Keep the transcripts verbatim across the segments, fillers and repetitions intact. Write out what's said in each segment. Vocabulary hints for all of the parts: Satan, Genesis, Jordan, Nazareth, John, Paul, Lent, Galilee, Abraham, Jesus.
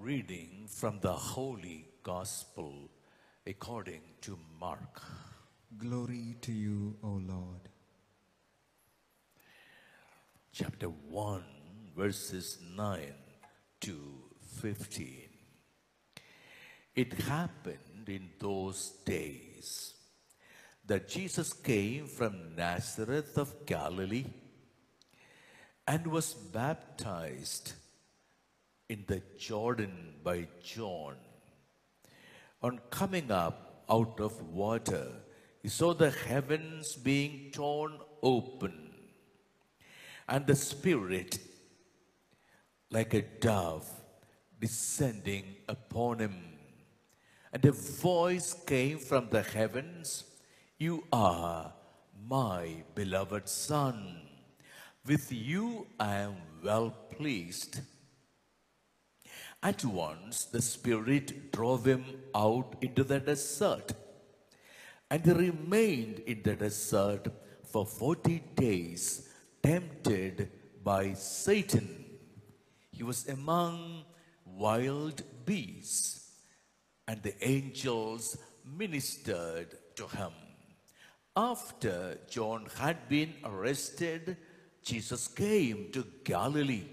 reading from the Holy Gospel according to Mark. Glory to you, O Lord. Chapter one, verses nine to fifteen. It happened in those days that Jesus came from Nazareth of Galilee and was baptized in the Jordan by John. On coming up out of water, he saw the heavens being torn open and the Spirit, like a dove, descending upon him. And a voice came from the heavens, "You are my beloved Son. With you I am well pleased." At once the Spirit drove him out into the desert, and he remained in the desert for forty days, tempted by Satan. He was among wild beasts, and the angels ministered to him. After John had been arrested, Jesus came to Galilee,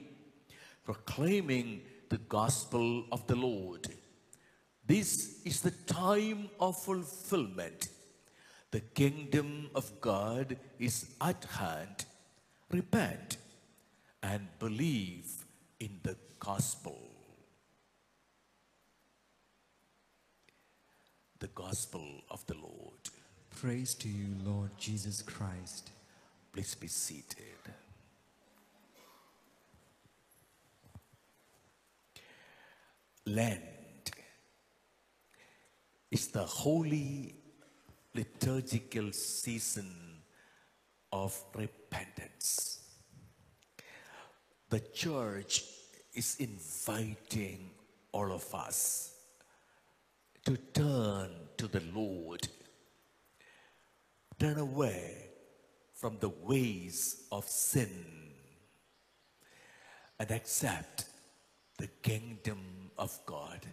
proclaiming the gospel of the Lord. "This is the time of fulfillment. The kingdom of God is at hand. Repent and believe in the gospel." The gospel of the Lord. Praise to you, Lord Jesus Christ. Please be seated. Lent is the holy liturgical season of repentance. The church is inviting all of us to turn to the Lord, turn away from the ways of sin, and accept the kingdom of God.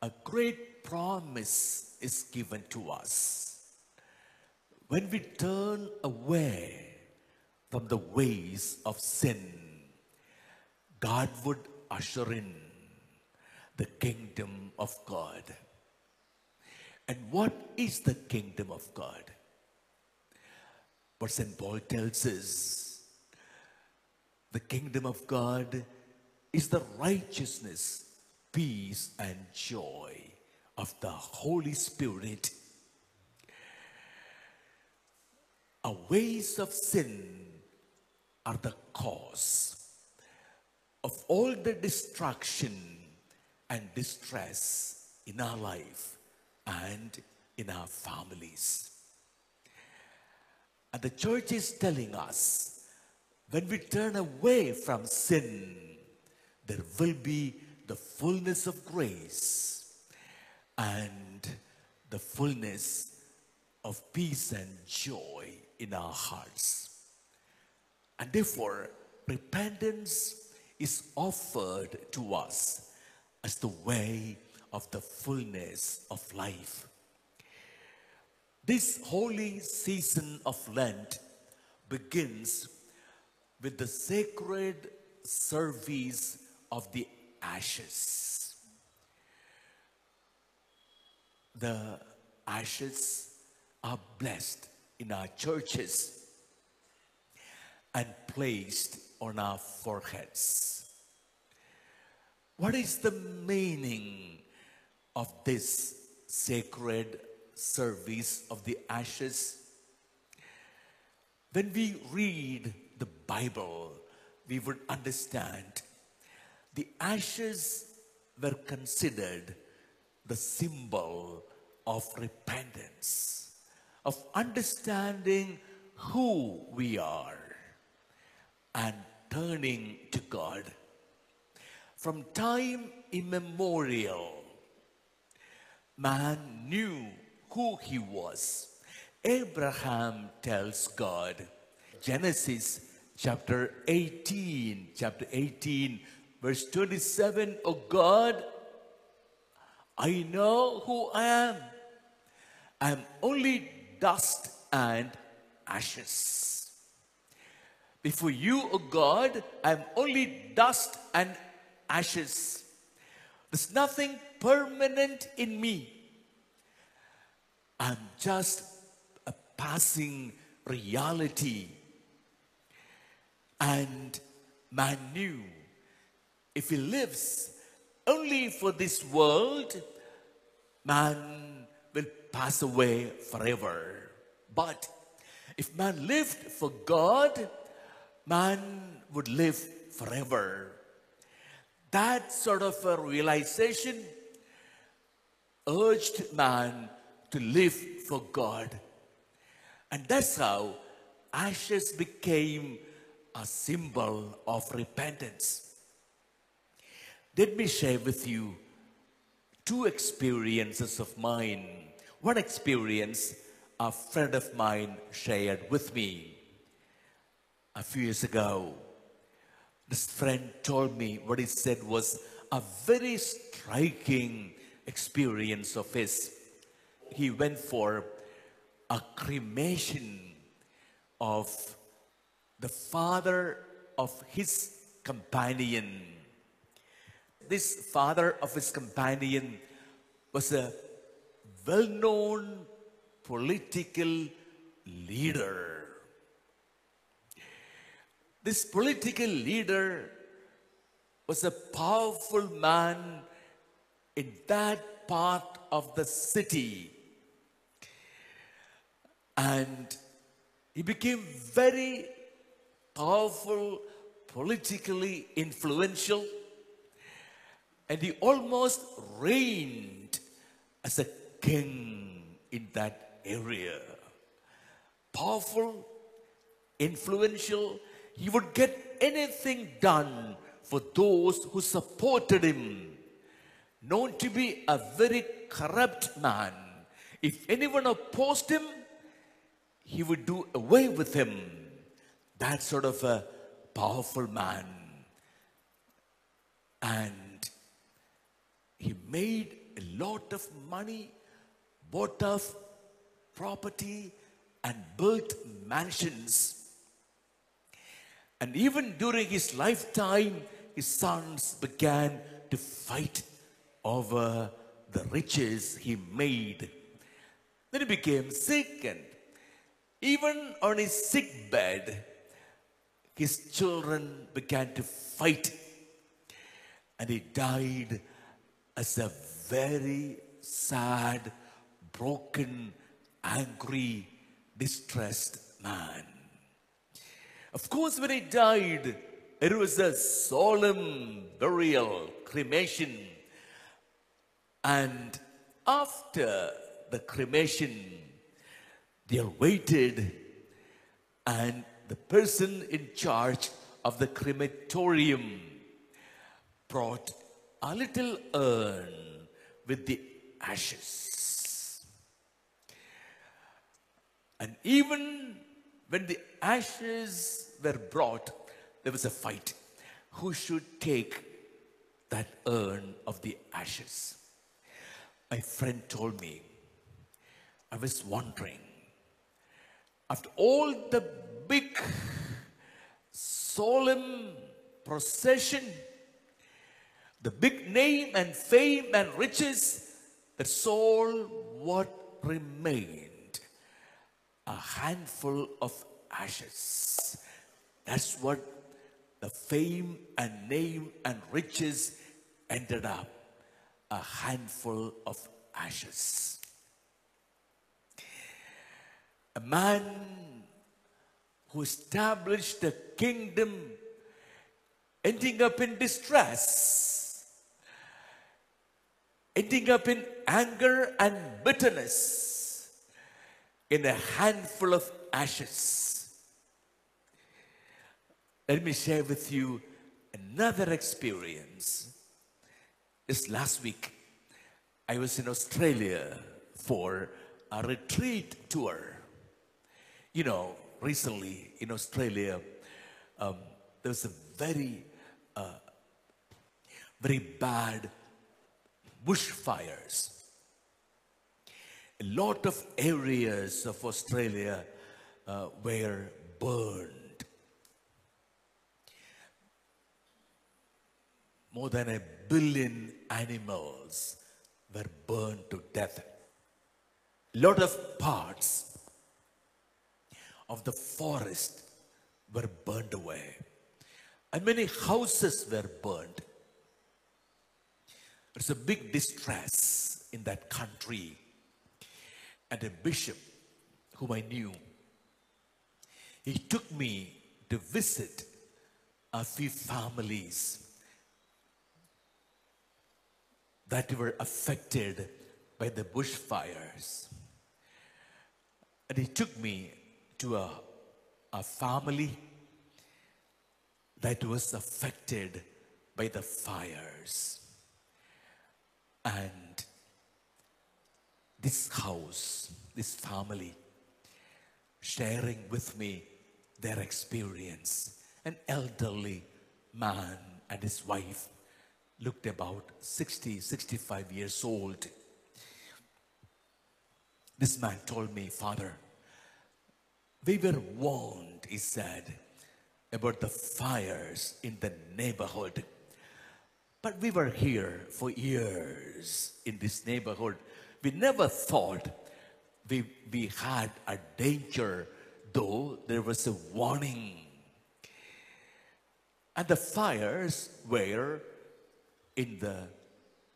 A great promise is given to us. When we turn away from the ways of sin, God would usher in the kingdom of God. And what is the kingdom of God? But Saint Paul tells us, the kingdom of God is the righteousness, peace, and joy of the Holy Spirit. Our ways of sin are the cause of all the destruction and distress in our life and in our families. And the church is telling us, when we turn away from sin, there will be the fullness of grace and the fullness of peace and joy in our hearts. And therefore, repentance is offered to us as the way of the fullness of life. This holy season of Lent begins with the sacred service of the ashes. The ashes are blessed in our churches and placed on our foreheads. What is the meaning of this sacred service of the ashes? When we read the Bible, we would understand the ashes were considered the symbol of repentance, of understanding who we are and turning to God. From time immemorial, man knew who he was. Abraham tells God, Genesis chapter eighteen, chapter eighteen verse twenty-seven, O God, I know who I am. I am only dust and ashes. Before you, O God, I am only dust and ashes. There's nothing permanent in me. I'm just a passing reality. And man knew if he lives only for this world, man will pass away forever. But if man lived for God, man would live forever. That sort of a realization urged man to live for God. And that's how ashes became a symbol of repentance. Let me share with you two experiences of mine. One experience a friend of mine shared with me a few years ago. This friend told me what he said was a very striking experience of his. He went for a cremation of the father of his companion. This father of his companion was a well-known political leader. This political leader was a powerful man in that part of the city. And he became very powerful, politically influential. And he almost reigned as a king in that area. Powerful, influential. He would get anything done for those who supported him. Known to be a very corrupt man. If anyone opposed him, he would do away with him. That sort of a powerful man. And he made a lot of money, bought up property, and built mansions. And even during his lifetime, his sons began to fight over the riches he made. Then he became sick, and even on his sick bed, his children began to fight. And he died as a very sad, broken, angry, distressed man. Of course, when he died, it was a solemn burial, cremation. And after the cremation, they are waited, and the person in charge of the crematorium brought a little urn with the ashes. And even when the ashes were brought, there was a fight. Who should take that urn of the ashes? My friend told me, I was wondering, after all the big, solemn procession, the big name and fame and riches, that's all what remained. A handful of ashes. That's what the fame and name and riches ended up. A handful of ashes. A man who established a kingdom ending up in distress, ending up in anger and bitterness, in a handful of ashes. Let me share with you another experience. This last week, I was in Australia for a retreat tour. You know, recently in Australia, um, there was a very uh, very bad bushfires. A lot of areas of Australia uh, were burned. More than a billion animals were burned to death. A lot of parts of the forest were burned away. And many houses were burned. There's a big distress in that country. And a bishop whom I knew, he took me to visit a few families that were affected by the bushfires. And he took me to a, a family that was affected by the fires. And this house, this family, sharing with me their experience. An elderly man and his wife, looked about sixty, sixty-five years old. This man told me, "Father, we were warned," he said, "about the fires in the neighborhood. But we were here for years in this neighborhood. We never thought we, we had a danger, though there was a warning. And the fires were in the,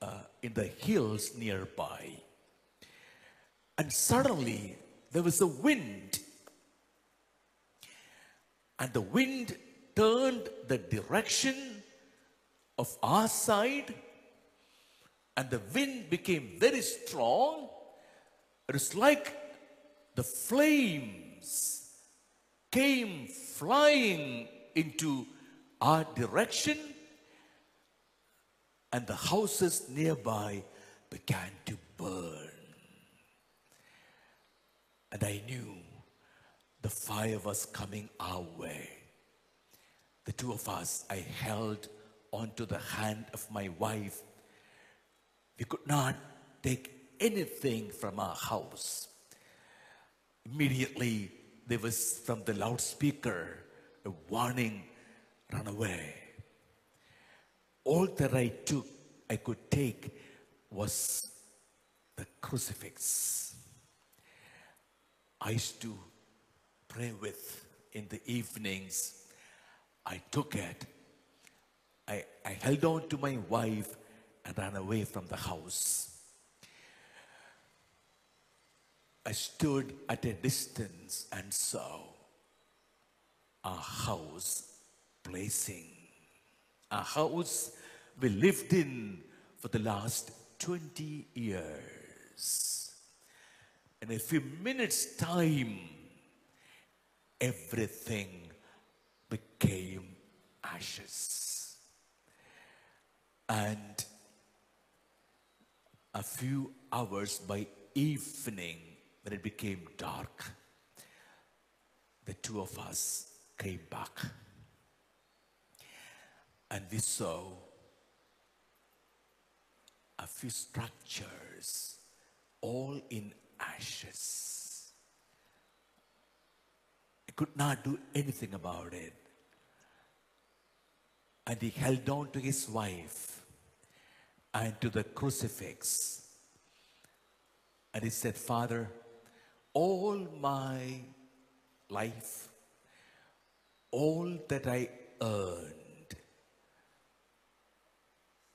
uh, in the hills nearby. And suddenly there was a wind. And the wind turned the direction of our side. And the wind became very strong. It was like the flames came flying into our direction. And the houses nearby began to burn." And I knew the fire was coming our way. The two of us, I held onto the hand of my wife. We could not take anything from our house. Immediately, there was from the loudspeaker a warning, "Run away." All that I took, I could take, was the crucifix. I used to pray with in the evenings. I took it. I, I held on to my wife and ran away from the house. I stood at a distance and saw our house blazing. Our house we lived in for the last twenty years. In a few minutes' time, everything became ashes. And a few hours by evening, when it became dark, the two of us came back. And we saw a few structures, all in ashes. I could not do anything about it. And he held on to his wife and to the crucifix. And he said, "Father, all my life, all that I earned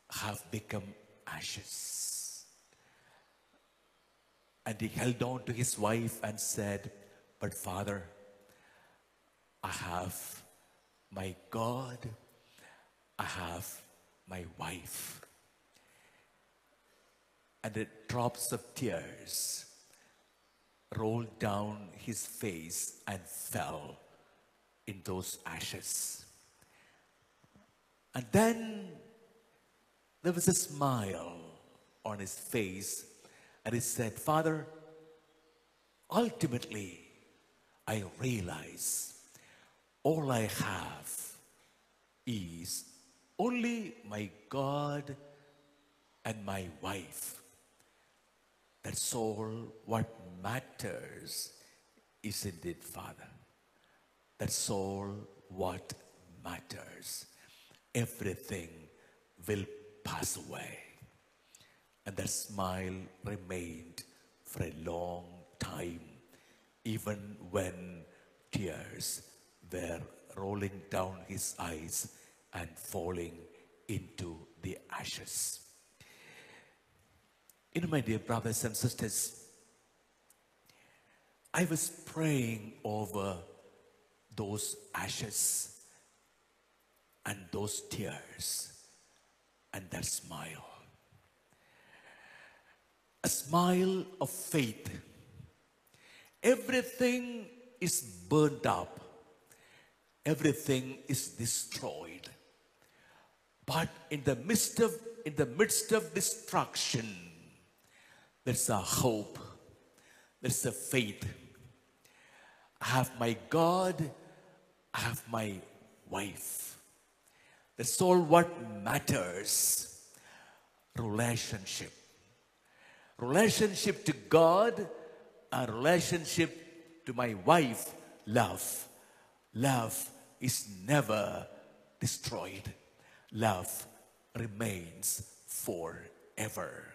have become ashes." And he held on to his wife and said, "But Father, I have my God, I have my wife." And the drops of tears rolled down his face and fell in those ashes. And then there was a smile on his face, and he said, "Father, ultimately I realize all I have is Only my God and my wife. That's all what matters, isn't it, Father? That's all what matters. Everything will pass away. And that smile remained for a long time, even when tears were rolling down his eyes and falling into the ashes. You know, my dear brothers and sisters, I was praying over those ashes and those tears and that smile. A smile of faith. Everything is burned up. Everything is destroyed. But in the midst of, in the midst of destruction, there's a hope. There's a faith. I have my God. I have my wife. That's all what matters. Relationship. Relationship to God and relationship to my wife. Love. Love is never destroyed. Love remains forever.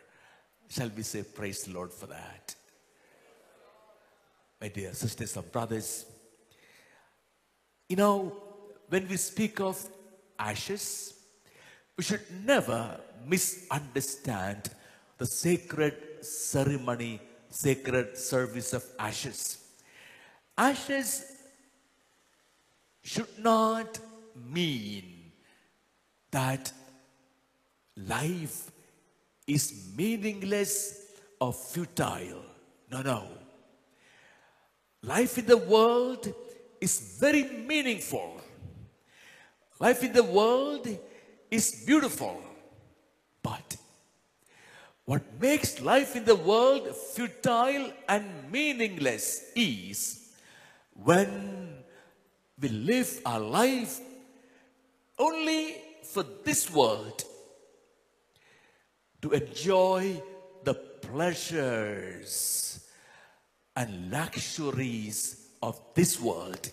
Shall we say praise the Lord for that? My dear sisters and brothers, you know, when we speak of ashes, we should never misunderstand the sacred ceremony, sacred service of ashes. Ashes should not mean that life is meaningless or futile. No, no. Life in the world is very meaningful. Life in the world is beautiful. But what makes life in the world futile and meaningless is when we live our life only for this world, to enjoy the pleasures and luxuries of this world.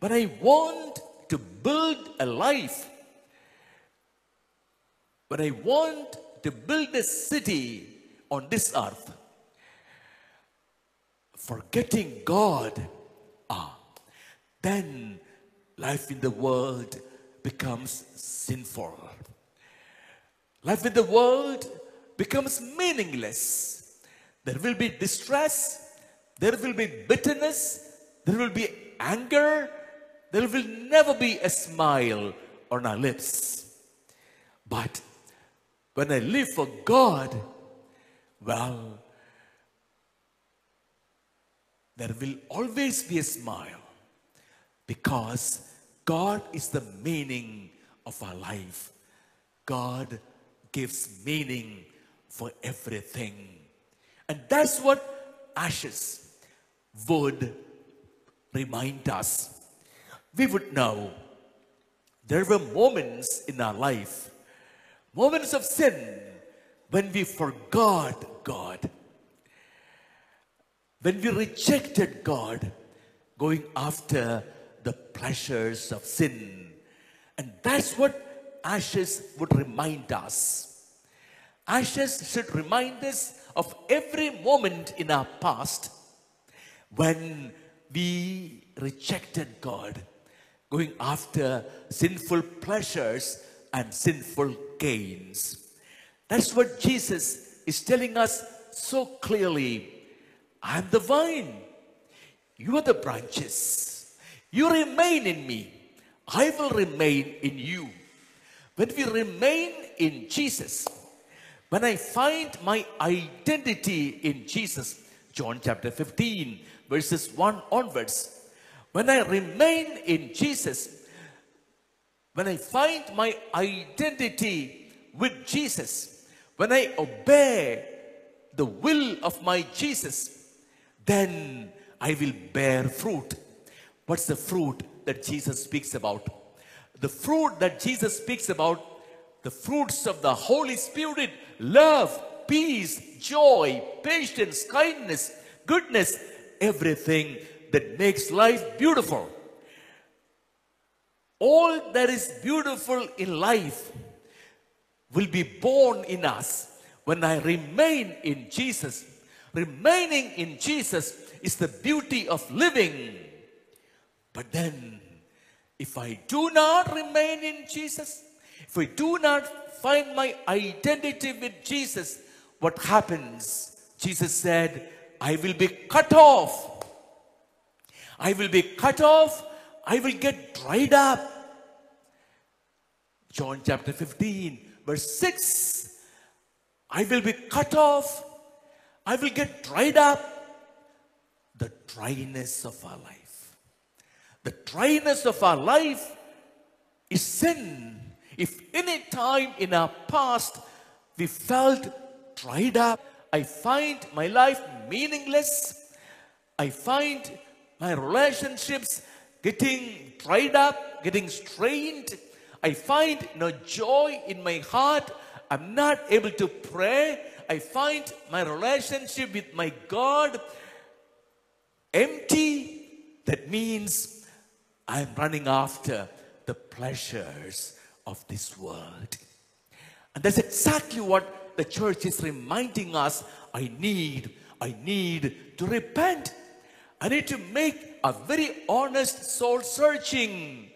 But I want to build a life, but I want to build a city on this earth, forgetting God, ah, then life in the world becomes sinful. Life in the world becomes meaningless. There will be distress. There will be bitterness. There will be anger. There will never be a smile on our lips. But when I live for God, well, there will always be a smile, because God is the meaning of our life. God gives meaning for everything. And that's what ashes would remind us. We would know there were moments in our life, moments of sin, when we forgot God, when we rejected God, going after the pleasures of sin. And that's what ashes would remind us. Ashes should remind us of every moment in our past when we rejected God, going after sinful pleasures and sinful gains. That's what Jesus is telling us so clearly. I am the vine. You are the branches. You remain in me. I will remain in you. When we remain in Jesus, when I find my identity in Jesus, John chapter fifteen, verses one onwards, when I remain in Jesus, when I find my identity with Jesus, when I obey the will of my Jesus, then I will bear fruit. What's the fruit that Jesus speaks about? the fruit that Jesus speaks about, the fruits of the Holy Spirit, love, peace, joy, patience, kindness, goodness, everything that makes life beautiful. All that is beautiful in life will be born in us when I remain in Jesus. Remaining in Jesus is the beauty of living. But then, if I do not remain in Jesus, if I do not find my identity with Jesus, what happens? Jesus said, I will be cut off. I will be cut off. I will get dried up. John chapter fifteen, verse six. I will be cut off. I will get dried up. The dryness of our life. The dryness of our life is sin. If any time in our past we felt dried up, I find my life meaningless. I find my relationships getting dried up, getting strained. I find no joy in my heart. I'm not able to pray. I find my relationship with my God empty. That means I'm running after the pleasures of this world. And that's exactly what the church is reminding us. I need, I need to repent. I need to make a very honest soul searching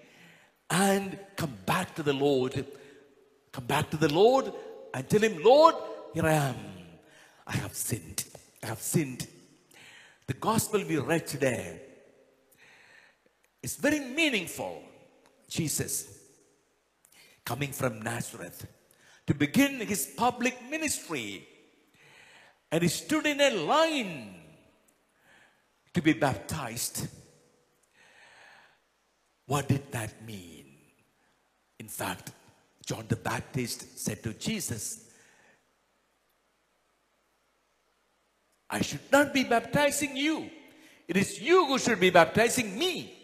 and come back to the Lord. Come back to the Lord and tell him, Lord, here I am. I have sinned. I have sinned. The gospel we read today is very meaningful. Jesus, coming from Nazareth to begin his public ministry, and he stood in a line to be baptized. What did that mean? In fact, John the Baptist said to Jesus, I should not be baptizing you. It is you who should be baptizing me.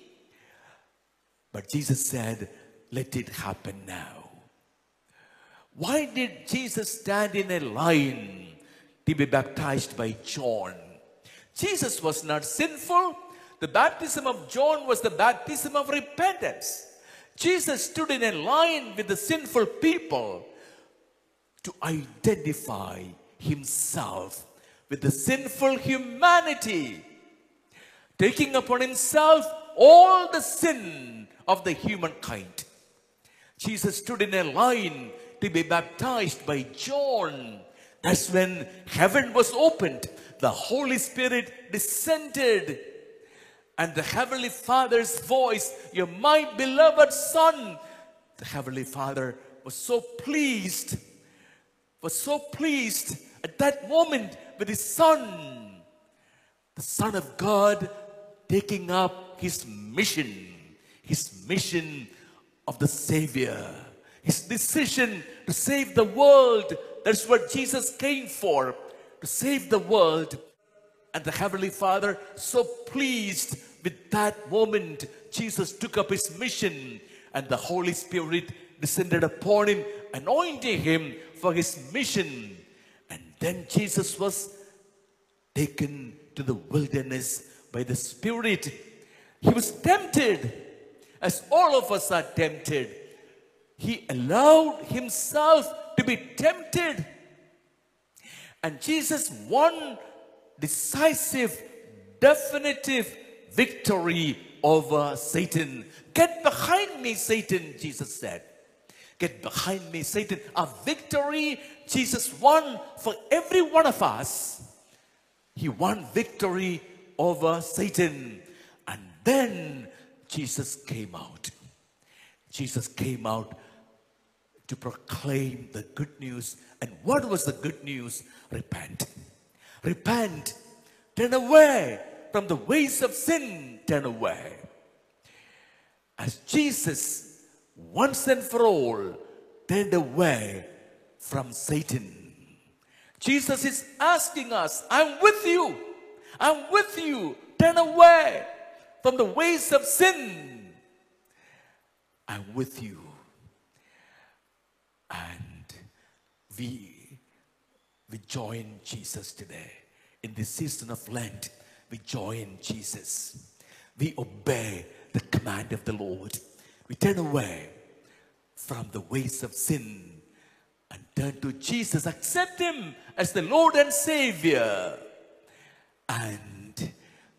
But Jesus said, let it happen now. Why did Jesus stand in a line to be baptized by John? Jesus was not sinful. The baptism of John was the baptism of repentance. Jesus stood in a line with the sinful people to identify himself with the sinful humanity, taking upon himself all the sin of the humankind. Jesus stood in a line to be baptized by John. That's when heaven was opened. The Holy Spirit descended. And the Heavenly Father's voice, you're my beloved Son. The Heavenly Father was so pleased, was so pleased at that moment with his Son. The Son of God taking up his mission, his mission of the Savior, his decision to save the world. That's what Jesus came for, to save the world. And the Heavenly Father, so pleased with that moment, Jesus took up his mission, and the Holy Spirit descended upon him, anointing him for his mission. And then Jesus was taken to the wilderness by the Spirit. He was tempted, as all of us are tempted. He allowed himself to be tempted. And Jesus won decisive, definitive victory over Satan. Get behind me, Satan, Jesus said. Get behind me, Satan. A victory Jesus won for every one of us. He won victory over Satan. And then Jesus came out. Jesus came out to proclaim the good news. And what was the good news? Repent. Repent. Turn away from the ways of sin. Turn away. As Jesus once and for all turned away from Satan. Jesus is asking us, I'm with you. I'm with you. Turn away from the ways of sin. I'm with you. And we, we join Jesus today. In the season of Lent, we join Jesus. We obey the command of the Lord. We turn away from the ways of sin and turn to Jesus. Accept Him as the Lord and Savior. And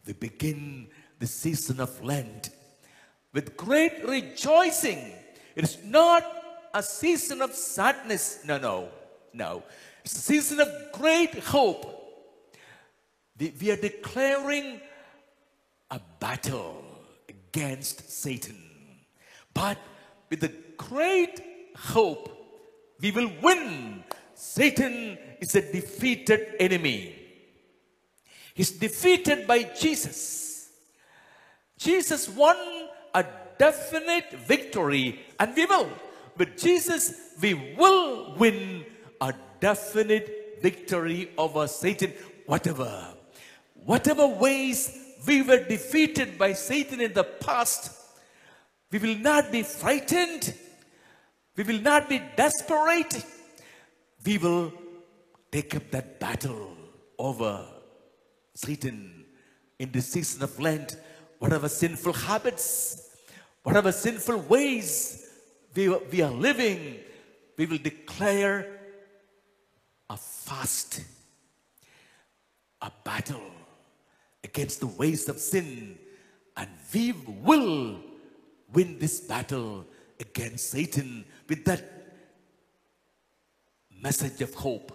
we begin the season of Lent with great rejoicing. It is not a season of sadness. No, no, no. It's a season of great hope. We are declaring a battle against Satan. But with a great hope, we will win. Satan is a defeated enemy. He's defeated by Jesus. Jesus won a definite victory, and we will. With Jesus, we will win a definite victory over Satan. Whatever, whatever ways we were defeated by Satan in the past, we will not be frightened. We will not be desperate. We will take up that battle over Satan in the season of Lent. Whatever sinful habits, whatever sinful ways we, we are living, we will declare a fast, a battle against the ways of sin, and we will win this battle against Satan with that message of hope.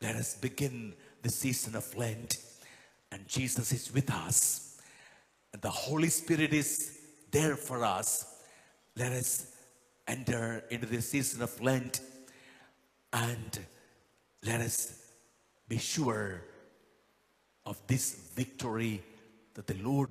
Let us begin the season of Lent, and Jesus is with us, and the Holy Spirit is there for us. Let us enter into the season of Lent, and let us be sure of this victory that the Lord